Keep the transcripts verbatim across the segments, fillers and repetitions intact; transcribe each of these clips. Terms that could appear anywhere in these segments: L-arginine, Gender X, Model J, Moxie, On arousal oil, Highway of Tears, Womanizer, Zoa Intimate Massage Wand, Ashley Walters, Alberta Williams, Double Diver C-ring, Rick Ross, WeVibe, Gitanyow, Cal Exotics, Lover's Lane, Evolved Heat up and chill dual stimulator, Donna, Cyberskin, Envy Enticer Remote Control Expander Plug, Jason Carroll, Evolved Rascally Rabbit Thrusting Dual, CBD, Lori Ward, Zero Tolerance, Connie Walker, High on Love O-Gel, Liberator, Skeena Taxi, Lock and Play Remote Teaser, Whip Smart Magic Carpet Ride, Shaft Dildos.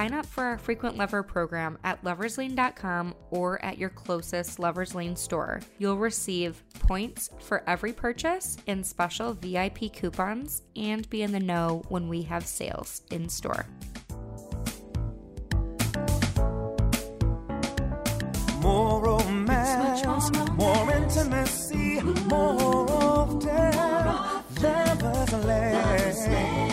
sign up for our Frequent Lover program at lovers lane dot com or at your closest Lovers Lane store. You'll receive points for every purchase and special V I P coupons and be in the know when we have sales in store. More romance, more, romance. more intimacy, Ooh. more often, Lover's Lane.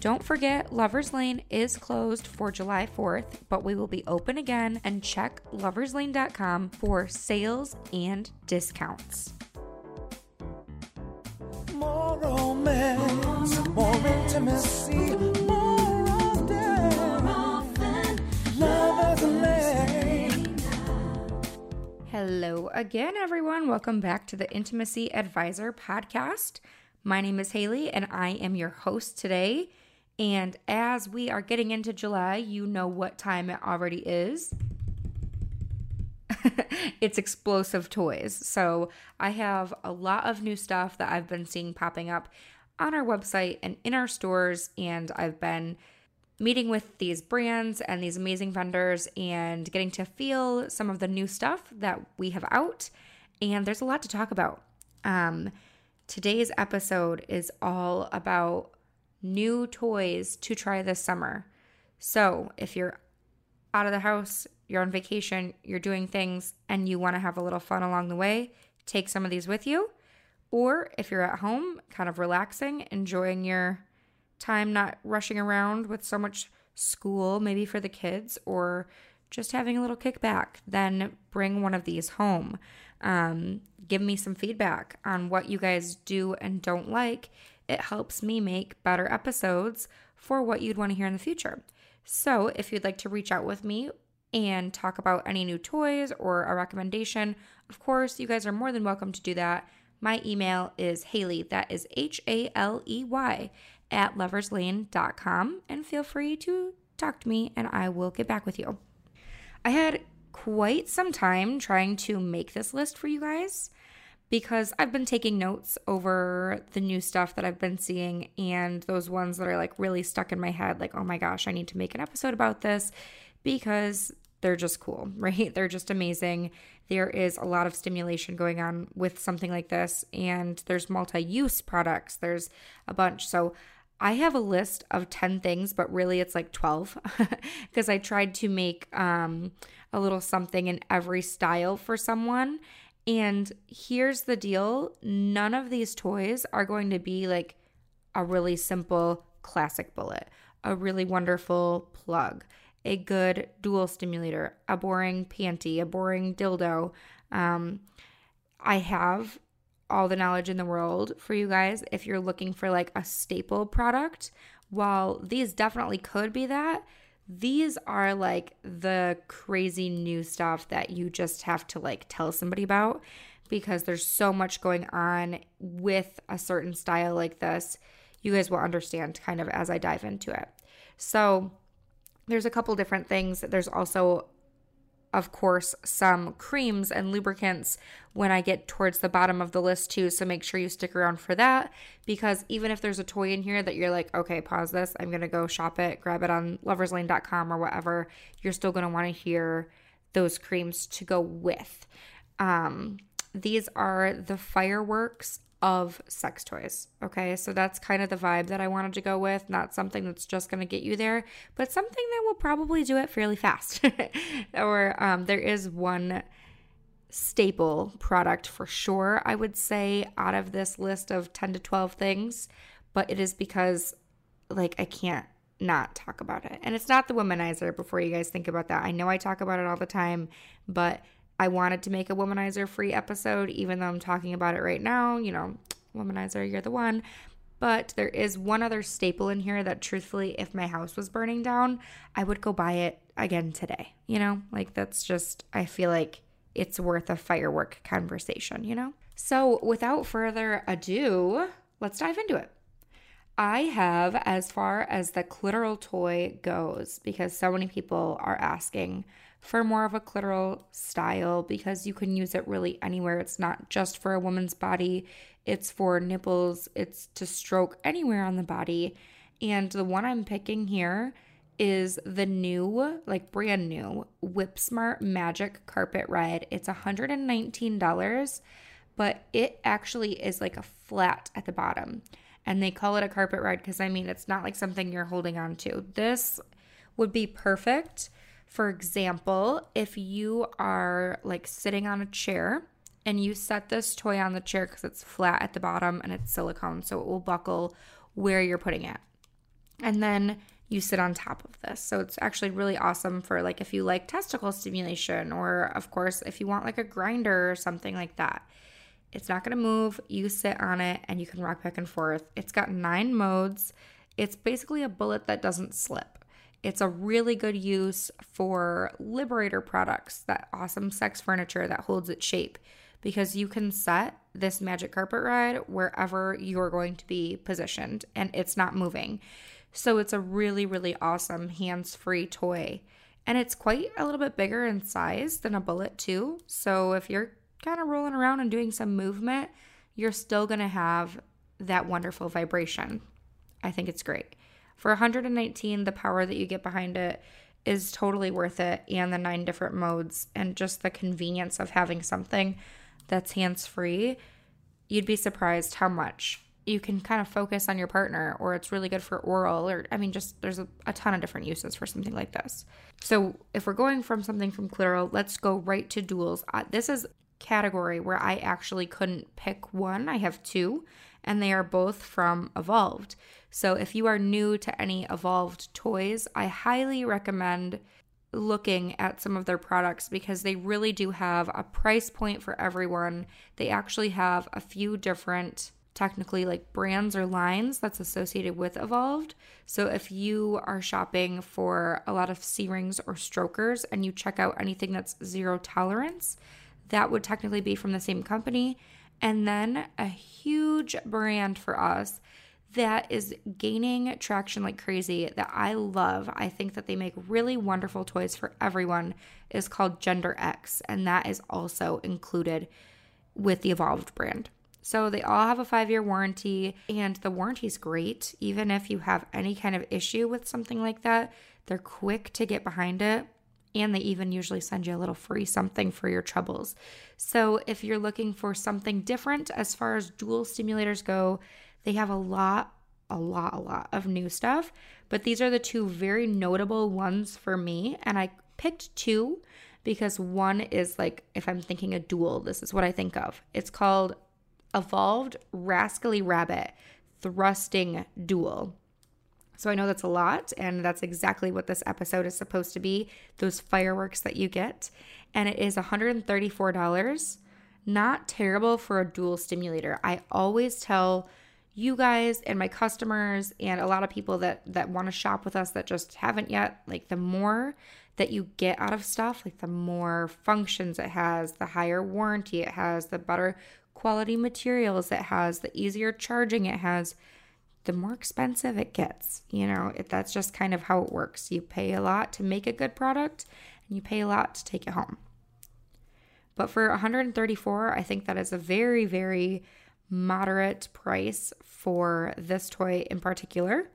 Don't forget, Lover's Lane is closed for July fourth, but we will be open again, and check lovers lane dot com for sales and discounts. More romance, more, romance. more intimacy, more Hello again, everyone. Welcome back to the Intimacy Advisor podcast. My name is Haley, and I am your host today. And as we are getting into July, you know what time it already is. It's explosive toys. So I have a lot of new stuff that I've been seeing popping up on our website and in our stores, and I've been meeting with these brands and these amazing vendors and getting to feel some of the new stuff that we have out. And there's a lot to talk about. Um, today's episode is all about new toys to try this summer. So if you're out of the house, you're on vacation, you're doing things, and you want to have a little fun along the way, take some of these with you. Or if you're at home, kind of relaxing, enjoying your time, not rushing around with so much school, maybe for the kids, or just having a little kickback, then bring one of these home. Um, give me some feedback on what you guys do and don't like. It helps me make better episodes for what you'd want to hear in the future. So if you'd like to reach out with me and talk about any new toys or a recommendation, of course, you guys are more than welcome to do that. My email is Haley, that is H A L E Y, at lovers lane dot com, and feel free to talk to me and I will get back with you. I had quite some time trying to make this list for you guys because I've been taking notes over the new stuff that I've been seeing and those ones that are like really stuck in my head, like, oh my gosh, I need to make an episode about this because they're just cool, right? They're just amazing. There is a lot of stimulation going on with something like this, and there's multi-use products. There's a bunch. So I have a list of ten things, but really it's like twelve because I tried to make um, a little something in every style for someone. And here's the deal. None of these toys are going to be like a really simple classic bullet, a really wonderful plug, a good dual stimulator, a boring panty, a boring dildo. Um, I have all the knowledge in the world for you guys if you're looking for like a staple product. While these definitely could be that, these are like the crazy new stuff that you just have to like tell somebody about because there's so much going on with a certain style like this. You guys will understand kind of as I dive into it. So there's a couple different things. There's also, of course, some creams and lubricants when I get towards the bottom of the list too. So make sure you stick around for that because even if there's a toy in here that you're like, okay, pause this, I'm going to go shop it, grab it on lovers lane dot com or whatever, you're still going to want to hear those creams to go with. Um, these are the fireworks of sex toys, okay? So that's kind of the vibe that I wanted to go with, not something that's just going to get you there, but something that will probably do it fairly fast. Or um, there is one staple product for sure, I would say, out of this list of ten to twelve things, but it is because, like, I can't not talk about it. And it's not the Womanizer, before you guys think about that. I know I talk about it all the time, but I wanted to make a Womanizer-free episode, even though I'm talking about it right now. You know, Womanizer, you're the one. But there is one other staple in here that, truthfully, if my house was burning down, I would go buy it again today. You know, like that's just, I feel like it's worth a firework conversation, you know? So without further ado, let's dive into it. I have, as far as the clitoral toy goes, because so many people are asking for more of a clitoral style because you can use it really anywhere. It's not just for a woman's body. It's for nipples. It's to stroke anywhere on the body. And the one I'm picking here is the new, like brand new, Whip Smart Magic Carpet Ride. It's one hundred nineteen dollars, but it actually is like a flat at the bottom. And they call it a carpet ride because, I mean, it's not like something you're holding on to. This would be perfect, for example, if you are like sitting on a chair and you set this toy on the chair because it's flat at the bottom and it's silicone, so it will buckle where you're putting it. And then you sit on top of this. So it's actually really awesome for like if you like testicle stimulation, or of course if you want like a grinder or something like that. It's not going to move. You sit on it and you can rock back and forth. It's got nine modes. It's basically a bullet that doesn't slip. It's a really good use for Liberator products, that awesome sex furniture that holds its shape, because you can set this magic carpet ride wherever you're going to be positioned and it's not moving. So it's a really, really awesome hands-free toy. And it's quite a little bit bigger in size than a bullet too. So if you're kind of rolling around and doing some movement, you're still going to have that wonderful vibration. I think it's great. For one hundred nineteen dollars, the power that you get behind it is totally worth it, and the nine different modes and just the convenience of having something that's hands-free. You'd be surprised how much you can kind of focus on your partner, or it's really good for oral, or I mean, just there's a, a ton of different uses for something like this. So if we're going from something from clitoral, let's go right to duals. Uh, this is category where I actually couldn't pick one. I have two, and they are both from Evolved. So if you are new to any Evolved toys, I highly recommend looking at some of their products because they really do have a price point for everyone. They actually have a few different technically like brands or lines that's associated with Evolved. So if you are shopping for a lot of C-rings or strokers and you check out anything that's Zero Tolerance, that would technically be from the same company. And then a huge brand for us that is gaining traction like crazy that I love, I think that they make really wonderful toys for everyone, is called Gender X, and that is also included with the Evolved brand. So they all have a five-year warranty, and the warranty's great. Even if you have any kind of issue with something like that, they're quick to get behind it. And they even usually send you a little free something for your troubles. So if you're looking for something different as far as dual stimulators go, they have a lot, a lot, a lot of new stuff. But these are the two very notable ones for me. And I picked two because one is like, if I'm thinking a dual, this is what I think of. It's called Evolved Rascally Rabbit Thrusting Dual. So I know that's a lot, and that's exactly what this episode is supposed to be, those fireworks that you get. And it is one hundred thirty-four dollars. Not terrible for a dual stimulator. I always tell you guys and my customers and a lot of people that, that want to shop with us that just haven't yet, like the more that you get out of stuff, like the more functions it has, the higher warranty it has, the better quality materials it has, the easier charging it has, the more expensive it gets. You know, if that's just kind of how it works. You pay a lot to make a good product, and you pay a lot to take it home. But for one hundred thirty-four dollars, I think that is a very, very moderate price for this toy in particular.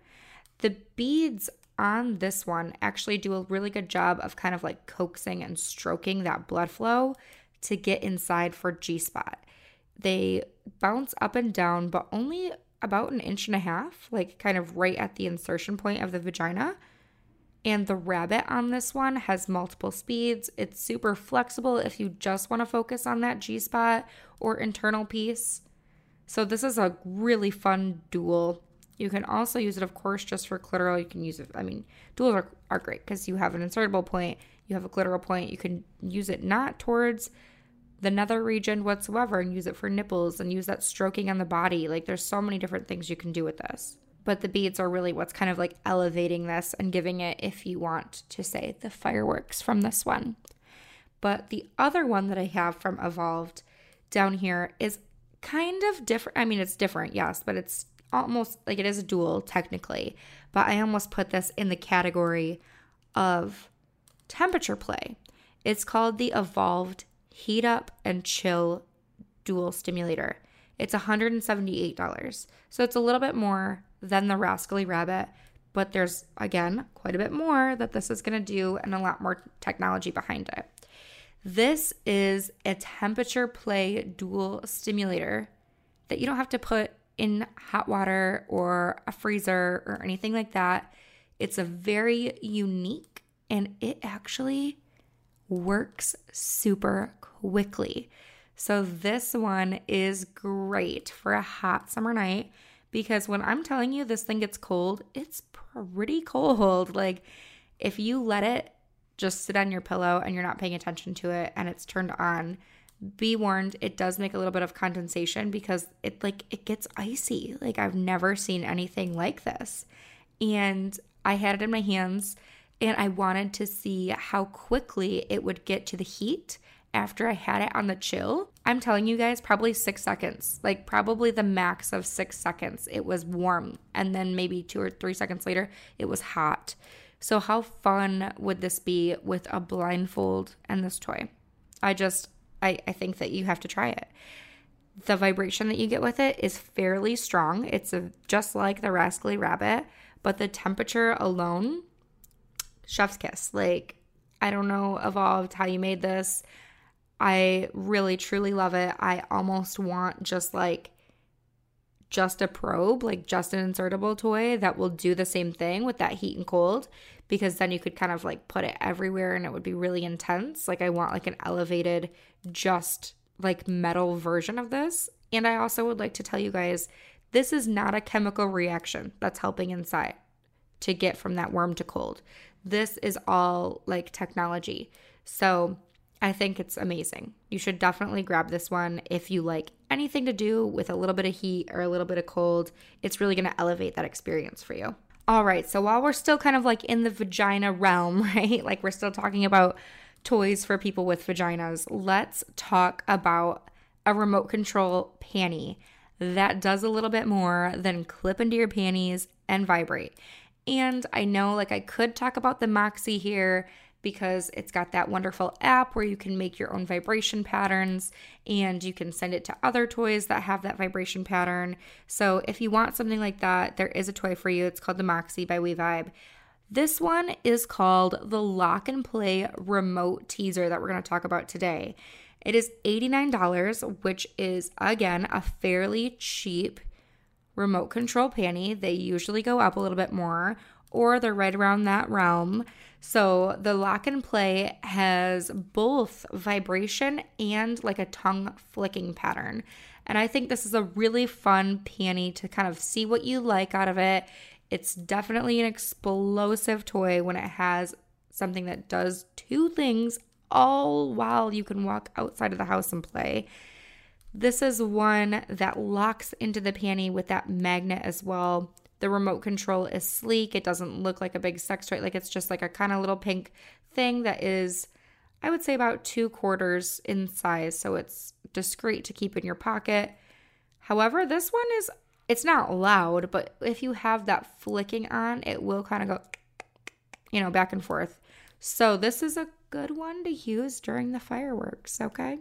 The beads on this one actually do a really good job of kind of like coaxing and stroking that blood flow to get inside for G-spot. They bounce up and down, but only about an inch and a half, like kind of right at the insertion point of the vagina. And the rabbit on this one has multiple speeds. It's super flexible if you just want to focus on that G-spot or internal piece. So this is a really fun dual. You can also use it, of course, just for clitoral. You can use it, I mean, duals are, are great because you have an insertable point, you have a clitoral point. You can use it not towards the nether region whatsoever and use it for nipples and use that stroking on the body. Like, there's so many different things you can do with this. But the beads are really what's kind of like elevating this and giving it, if you want to say, the fireworks from this one. But the other one that I have from Evolved down here is kind of different. I mean, it's different, yes, but it's almost like it is a dual technically. But I almost put this in the category of temperature play. It's called the Evolved Heat Up and Chill Dual Stimulator. It's one hundred seventy-eight dollars. So it's a little bit more than the Rascally Rabbit, but there's, again, quite a bit more that this is going to do and a lot more technology behind it. This is a temperature play dual stimulator that you don't have to put in hot water or a freezer or anything like that. It's a very unique, and it actually works super quickly. So this one is great for a hot summer night, because when I'm telling you this thing gets cold, it's pretty cold. Like, if you let it just sit on your pillow and you're not paying attention to it and it's turned on, be warned, it does make a little bit of condensation because it like it gets icy. Like, I've never seen anything like this. And I had it in my hands and I wanted to see how quickly it would get to the heat after I had it on the chill. I'm telling you guys, probably six seconds, like probably the max of six seconds. It was warm, and then maybe two or three seconds later, it was hot. So how fun would this be with a blindfold and this toy? I just, I, I think that you have to try it. The vibration that you get with it is fairly strong. It's a, just like the Rascally Rabbit, but the temperature alone, chef's kiss. Like, I don't know, Evolved, how you made this. I really, truly love it. I almost want just like, just a probe, like just an insertable toy that will do the same thing with that heat and cold, because then you could kind of like put it everywhere and it would be really intense. Like, I want like an elevated, just like metal version of this. And I also would like to tell you guys, this is not a chemical reaction that's helping inside to get from that warm to cold. This is all like technology. So I think it's amazing. You should definitely grab this one if you like anything to do with a little bit of heat or a little bit of cold. It's really going to elevate that experience for you. All right, so while we're still kind of like in the vagina realm, right? Like, we're still talking about toys for people with vaginas. Let's talk about a remote control panty that does a little bit more than clip into your panties and vibrate. And I know, like, I could talk about the Moxie here, because it's got that wonderful app where you can make your own vibration patterns and you can send it to other toys that have that vibration pattern. So if you want something like that, there is a toy for you. It's called the Moxie by WeVibe. This one is called the Lock and Play Remote Teaser that we're going to talk about today. It is eighty-nine dollars, which is, again, a fairly cheap remote control panty. They usually go up a little bit more, or they're right around that realm. So the Lock and Play has both vibration and like a tongue flicking pattern. And I think this is a really fun panty to kind of see what you like out of it. It's definitely an explosive toy when it has something that does two things all while you can walk outside of the house and play. This is one that locks into the panty with that magnet as well. The remote control is sleek. It doesn't look like a big sex toy. Like, it's just like a kind of little pink thing that is, I would say, about two quarters in size. So it's discreet to keep in your pocket. However, this one is, it's not loud, but if you have that flicking on, it will kind of go, you know, back and forth. So this is a good one to use during the fireworks, okay?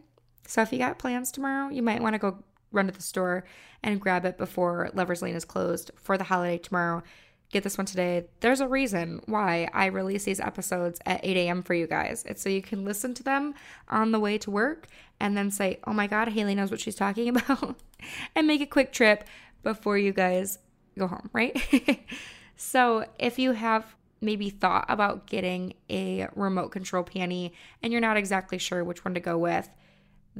So if you got plans tomorrow, you might want to go run to the store and grab it before Lover's Lane is closed for the holiday tomorrow. Get this one today. There's a reason why I release these episodes at eight a.m. for you guys. It's so you can listen to them on the way to work and then say, oh my God, Haley knows what she's talking about, and make a quick trip before you guys go home, right? So if you have maybe thought about getting a remote control panty and you're not exactly sure which one to go with,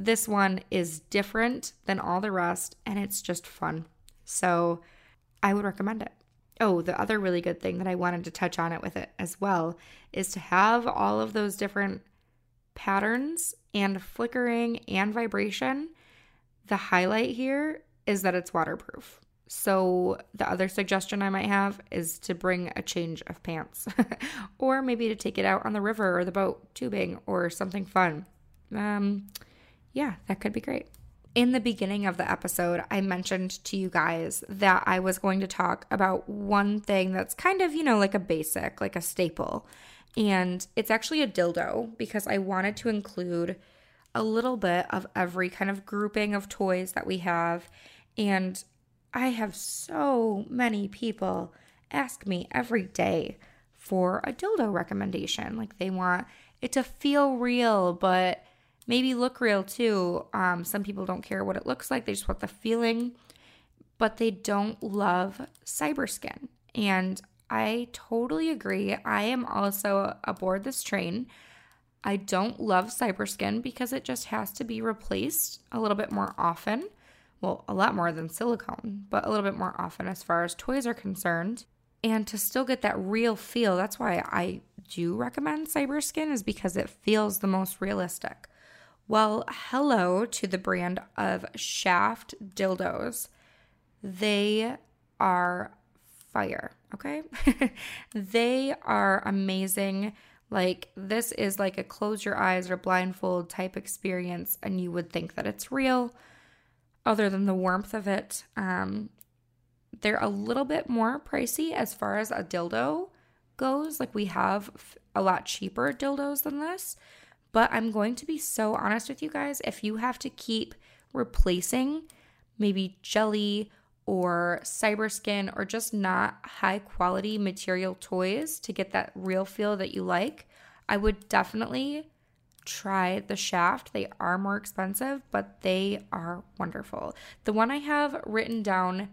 this one is different than all the rest, and it's just fun. So I would recommend it. Oh, the other really good thing that I wanted to touch on it with it as well is to have all of those different patterns and flickering and vibration. The highlight here is that it's waterproof. So the other suggestion I might have is to bring a change of pants or maybe to take it out on the river or the boat tubing or something fun. Um... Yeah, that could be great. In the beginning of the episode, I mentioned to you guys that I was going to talk about one thing that's kind of, you know, like a basic, like a staple. And it's actually a dildo, because I wanted to include a little bit of every kind of grouping of toys that we have. And I have so many people ask me every day for a dildo recommendation. Like, they want it to feel real, but maybe look real too. Um, some people don't care what it looks like. They just want the feeling, but they don't love cyberskin. And I totally agree. I am also aboard this train. I don't love cyberskin because it just has to be replaced a little bit more often. Well, a lot more than silicone, but a little bit more often as far as toys are concerned. And to still get that real feel, that's why I do recommend cyberskin, is because it feels the most realistic. Well, hello to the brand of Shaft Dildos. They are fire, okay? They are amazing. Like, this is like a close your eyes or blindfold type experience, and you would think that it's real other than the warmth of it. Um, they're a little bit more pricey as far as a dildo goes. Like, we have a lot cheaper dildos than this, but I'm going to be so honest with you guys. If you have to keep replacing maybe jelly or cyberskin or just not high quality material toys to get that real feel that you like, I would definitely try the Shaft. They are more expensive, but they are wonderful. The one I have written down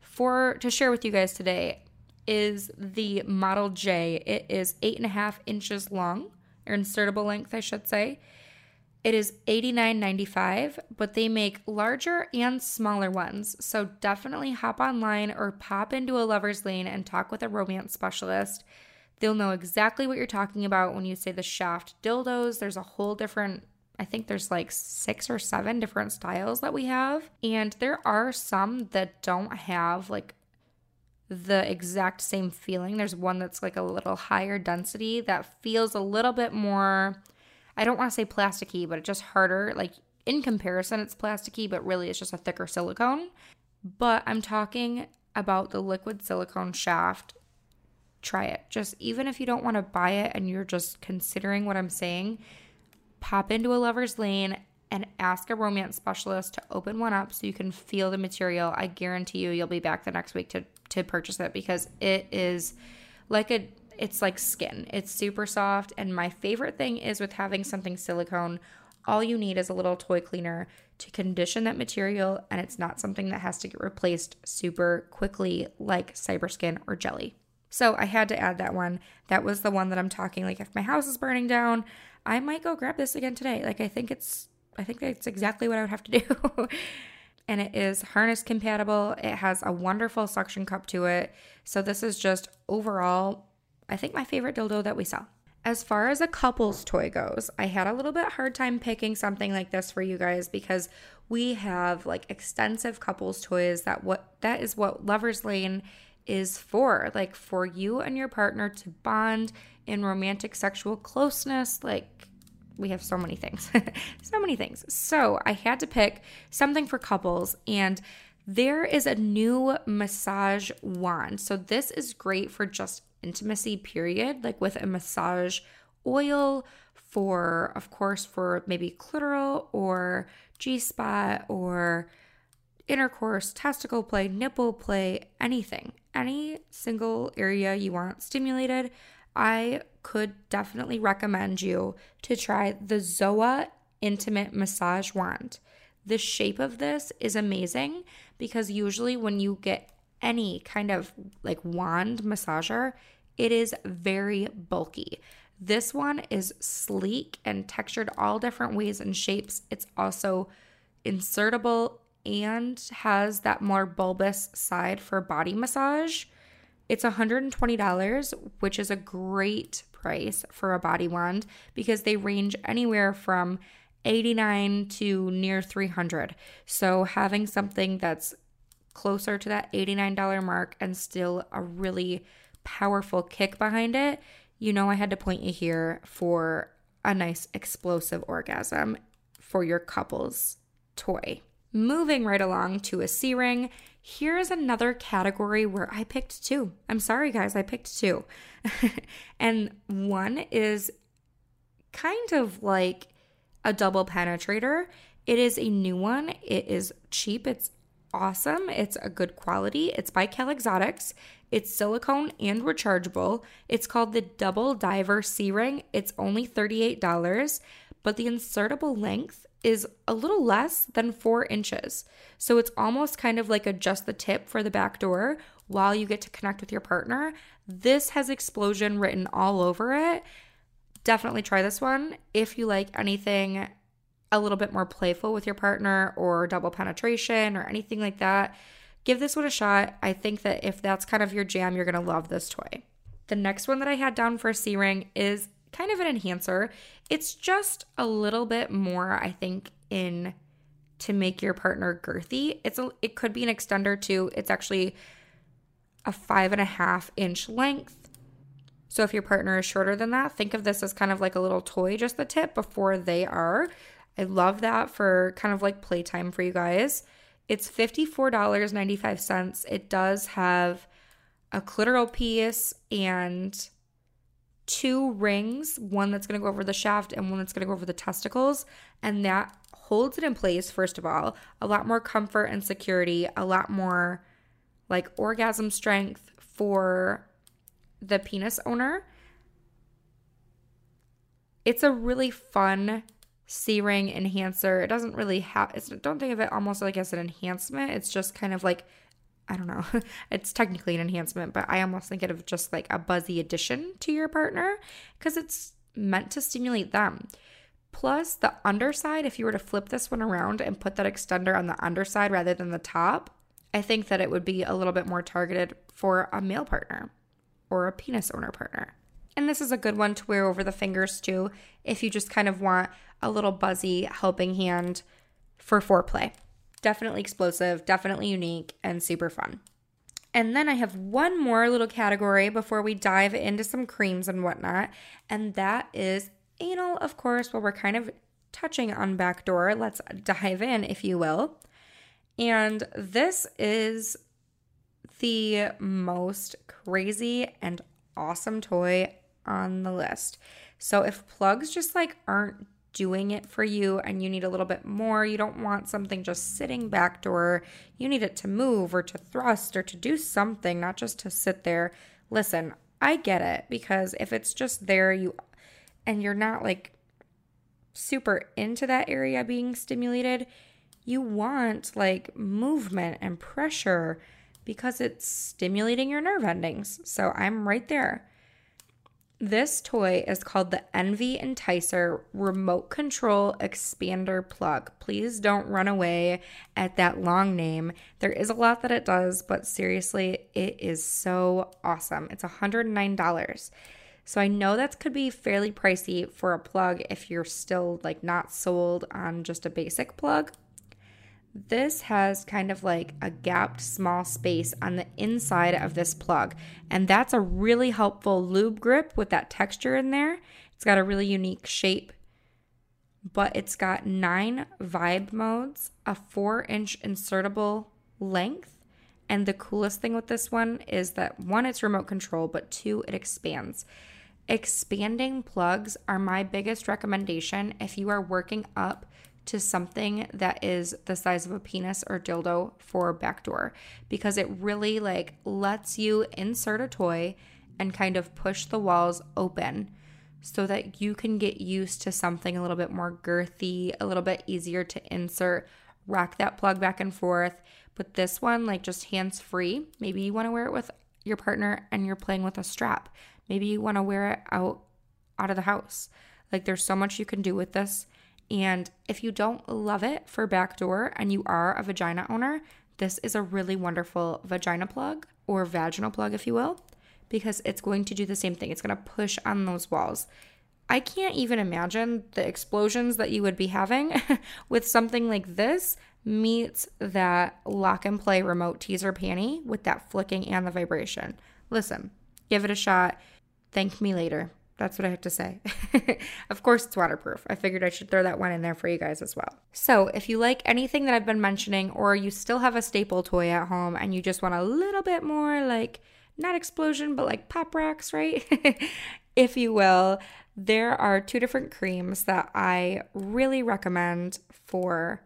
for to share with you guys today is the Model J. It is eight and a half inches long, or insertable length, I should say. It is eighty-nine ninety-five, but they make larger and smaller ones. So definitely hop online or pop into a Lover's Lane and talk with a romance specialist. They'll know exactly what you're talking about when you say the Shaft Dildos. There's a whole different, I think there's like six or seven different styles that we have. And there are some that don't have like the exact same feeling. There's one that's like a little higher density that feels a little bit more, I don't want to say plasticky, but it's just harder. Like, in comparison, it's plasticky, but really it's just a thicker silicone. But I'm talking about the liquid silicone Shaft. Try it. Just even if you don't want to buy it and you're just considering what I'm saying, pop into a Lover's Lane and ask a romance specialist to open one up so you can feel the material. I guarantee you you'll be back the next week to, to purchase it, because it is like a... It's like skin. It's super soft. And my favorite thing is with having something silicone, all you need is a little toy cleaner to condition that material, and it's not something that has to get replaced super quickly like cyberskin or jelly. So I had to add that one. That was the one that I'm talking, like, if my house is burning down, I might go grab this again today. Like, I think it's, I think that's exactly what I would have to do. And it is harness compatible. It has a wonderful suction cup to it. So this is just overall, I think, my favorite dildo that we sell. As far as a couple's toy goes, I had a little bit hard time picking something like this for you guys because we have like extensive couples toys. That what that is what Lover's Lane is for, like for you and your partner to bond in romantic sexual closeness. Like, we have so many things, so many things. So I had to pick something for couples, and there is a new massage wand. So this is great for just intimacy, period, like with a massage oil for, of course, for maybe clitoral or G-spot or intercourse, testicle play, nipple play, anything, any single area you want stimulated. I could definitely recommend you to try the Zoa Intimate Massage Wand. The shape of this is amazing because usually when you get any kind of like wand massager, it is very bulky. This one is sleek and textured all different ways and shapes. It's also insertable and has that more bulbous side for body massage. It's one hundred twenty dollars, which is a great price for a body wand because they range anywhere from eighty-nine to near three hundred. So having something that's closer to that eighty-nine dollars mark and still a really powerful kick behind it, you know I had to point you here for a nice explosive orgasm for your couple's toy. Moving right along to a C-ring, here is another category where I picked two. I'm sorry, guys, I picked two. And one is kind of like a double penetrator. It is a new one. It is cheap. It's awesome. It's a good quality. It's by Cal Exotics. It's silicone and rechargeable. It's called the Double Diver C-ring. It's only thirty-eight dollars, but the insertable length is a little less than four inches. So it's almost kind of like adjust the tip for the back door while you get to connect with your partner. This has explosion written all over it. Definitely try this one if you like anything a little bit more playful with your partner or double penetration or anything like that. Give this one a shot. I think that if that's kind of your jam, you're going to love this toy. The next one that I had down for a C-ring is kind of an enhancer. It's just a little bit more, I think, in to make your partner girthy. It's a, it could be an extender too. It's actually a five and a half inch length. So if your partner is shorter than that, think of this as kind of like a little toy, just the tip before they are. I love that for kind of like playtime for you guys. It's fifty-four dollars and ninety-five cents. It does have a clitoral piece and two rings, one that's going to go over the shaft and one that's going to go over the testicles. And that holds it in place, first of all. A lot more comfort and security, a lot more like orgasm strength for the penis owner. It's a really fun C-ring enhancer. It doesn't really have, it's, don't think of it almost like as an enhancement. It's just kind of like, I don't know, it's technically an enhancement, but I almost think it of just like a buzzy addition to your partner because it's meant to stimulate them. Plus the underside, if you were to flip this one around and put that extender on the underside rather than the top, I think that it would be a little bit more targeted for a male partner or a penis owner partner. And this is a good one to wear over the fingers too if you just kind of want a little buzzy helping hand for foreplay. Definitely explosive, definitely unique, and super fun. And then I have one more little category before we dive into some creams and whatnot, and that is anal, of course. While we're kind of touching on backdoor, let's dive in, if you will. And this is the most crazy and awesome toy on the list. So if plugs just like aren't doing it for you and you need a little bit more, you don't want something just sitting backdoor, you need it to move or to thrust or to do something, not just to sit there. Listen, I get it, because if it's just there you and you're not like super into that area being stimulated, you want like movement and pressure because it's stimulating your nerve endings. So I'm right there. This toy is called the Envy Enticer Remote Control Expander Plug. Please don't run away at that long name. There is a lot that it does, but seriously, it is so awesome. It's one hundred nine dollars. So I know that could be fairly pricey for a plug if you're still like not sold on just a basic plug. This has kind of like a gapped small space on the inside of this plug, and that's a really helpful lube grip with that texture in there. It's got a really unique shape, but it's got nine vibe modes, a four-inch insertable length, and the coolest thing with this one is that, one, it's remote control, but two, it expands. Expanding plugs are my biggest recommendation if you are working up to something that is the size of a penis or dildo for backdoor, because it really like lets you insert a toy and kind of push the walls open so that you can get used to something a little bit more girthy, a little bit easier to insert, rock that plug back and forth. But this one, like just hands free, maybe you want to wear it with your partner and you're playing with a strap. Maybe you want to wear it out, out of the house. Like there's so much you can do with this. And if you don't love it for backdoor and you are a vagina owner, this is a really wonderful vagina plug or vaginal plug, if you will, because it's going to do the same thing. It's going to push on those walls. I can't even imagine the explosions that you would be having with something like this meets that Lock and Play Remote Teaser panty with that flicking and the vibration. Listen, give it a shot. Thank me later. That's what I have to say. Of course, it's waterproof. I figured I should throw that one in there for you guys as well. So if you like anything that I've been mentioning, or you still have a staple toy at home and you just want a little bit more like, not explosion, but like pop rocks, right? If you will, there are two different creams that I really recommend for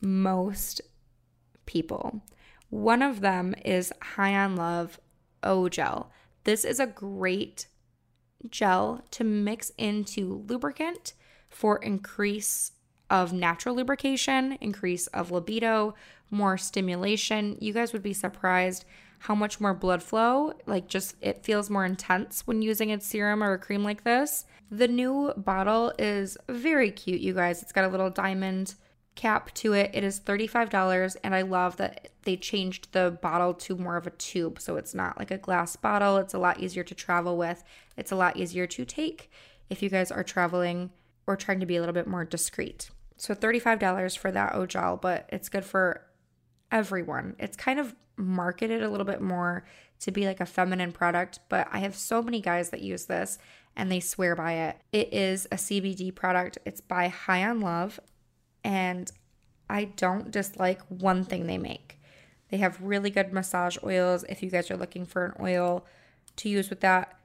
most people. One of them is High on Love O-Gel. This is a great gel to mix into lubricant for increase of natural lubrication, increase of libido, more stimulation. You guys would be surprised how much more blood flow, like just it feels more intense when using a serum or a cream like this. The new bottle is very cute, you guys. It's got a little diamond cap to it. It is thirty-five dollars, and I love that they changed the bottle to more of a tube, so it's not like a glass bottle. It's a lot easier to travel with. It's a lot easier to take if you guys are traveling or trying to be a little bit more discreet. So thirty-five dollars for that O-Gel, but it's good for everyone. It's kind of marketed a little bit more to be like a feminine product, but I have so many guys that use this and they swear by it. It is a C B D product. It's by High on Love, and I don't dislike one thing they make. They have really good massage oils if you guys are looking for an oil to use with that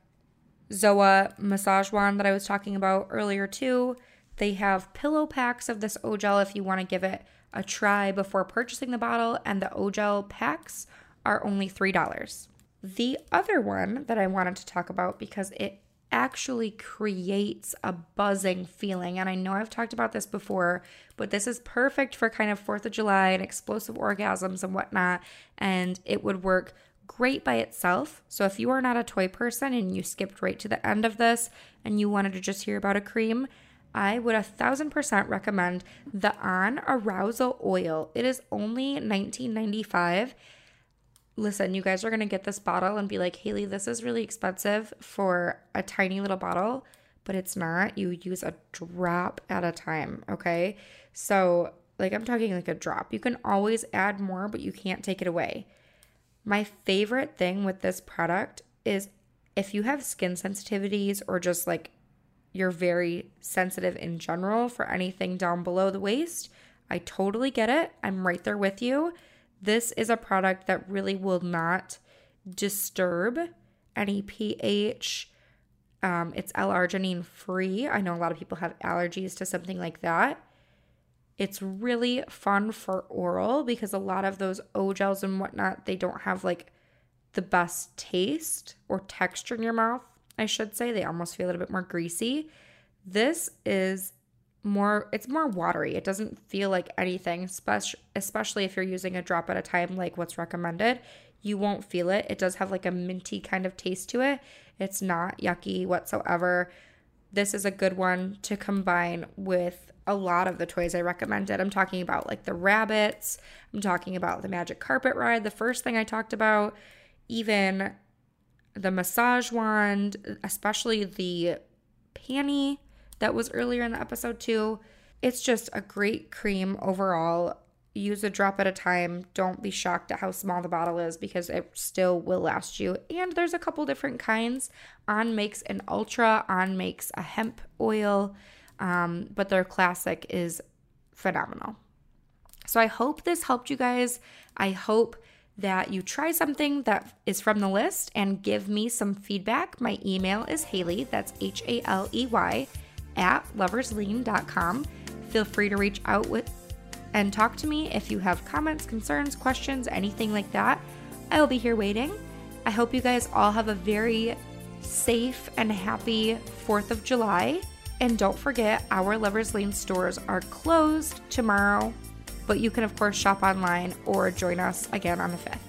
Zoa massage wand that I was talking about earlier too. They have pillow packs of this O-Gel if you want to give it a try before purchasing the bottle, and the O-Gel packs are only three dollars. The other one that I wanted to talk about, because it actually creates a buzzing feeling, and I know I've talked about this before, but this is perfect for kind of fourth of July and explosive orgasms and whatnot, and it would work great by itself. So if you are not a toy person and you skipped right to the end of this and you wanted to just hear about a cream, I would a thousand percent recommend the On Arousal Oil. It is only nineteen ninety-five. Listen, you guys are going to get this bottle and be like, Haley, this is really expensive for a tiny little bottle, but it's not. You use a drop at a time, okay? So, like, I'm talking like a drop. You can always add more, but you can't take it away. My favorite thing with this product is if you have skin sensitivities or just like you're very sensitive in general for anything down below the waist, I totally get it. I'm right there with you. This is a product that really will not disturb any pH. Um, it's L-arginine free. I know a lot of people have allergies to something like that. It's really fun for oral because a lot of those O-Gels and whatnot, they don't have like the best taste or texture in your mouth, I should say. They almost feel a little bit more greasy. This is more, it's more watery. It doesn't feel like anything, especially if you're using a drop at a time like what's recommended. You won't feel it. It does have like a minty kind of taste to it. It's not yucky whatsoever. This is a good one to combine with a lot of the toys I recommended. I'm talking about like the rabbits. I'm talking about the magic carpet ride, the first thing I talked about, even the massage wand, especially the panty that was earlier in the episode too. It's just a great cream overall. Use a drop at a time. Don't be shocked at how small the bottle is because it still will last you. And there's a couple different kinds. On makes an ultra. On makes a hemp oil. Um, but their classic is phenomenal. So I hope this helped you guys. I hope that you try something that is from the list and give me some feedback. My email is Haley, that's H A L E Y, at lovers lane dot com. Feel free to reach out with and talk to me if you have comments, concerns, questions, anything like that. I will be here waiting. I hope you guys all have a very safe and happy fourth of July. And don't forget, our Lover's Lane stores are closed tomorrow, but you can, of course, shop online or join us again on the fifth.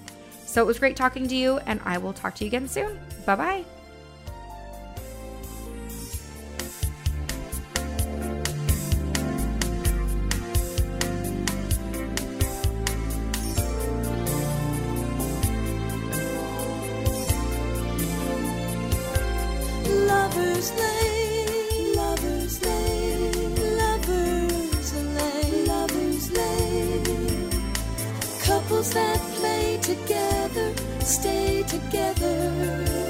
So it was great talking to you, and I will talk to you again soon. Bye-bye. Lover's Lane, Lover's Lane, Lover's Lane, Lover's Lane. Couples that play together, stay together.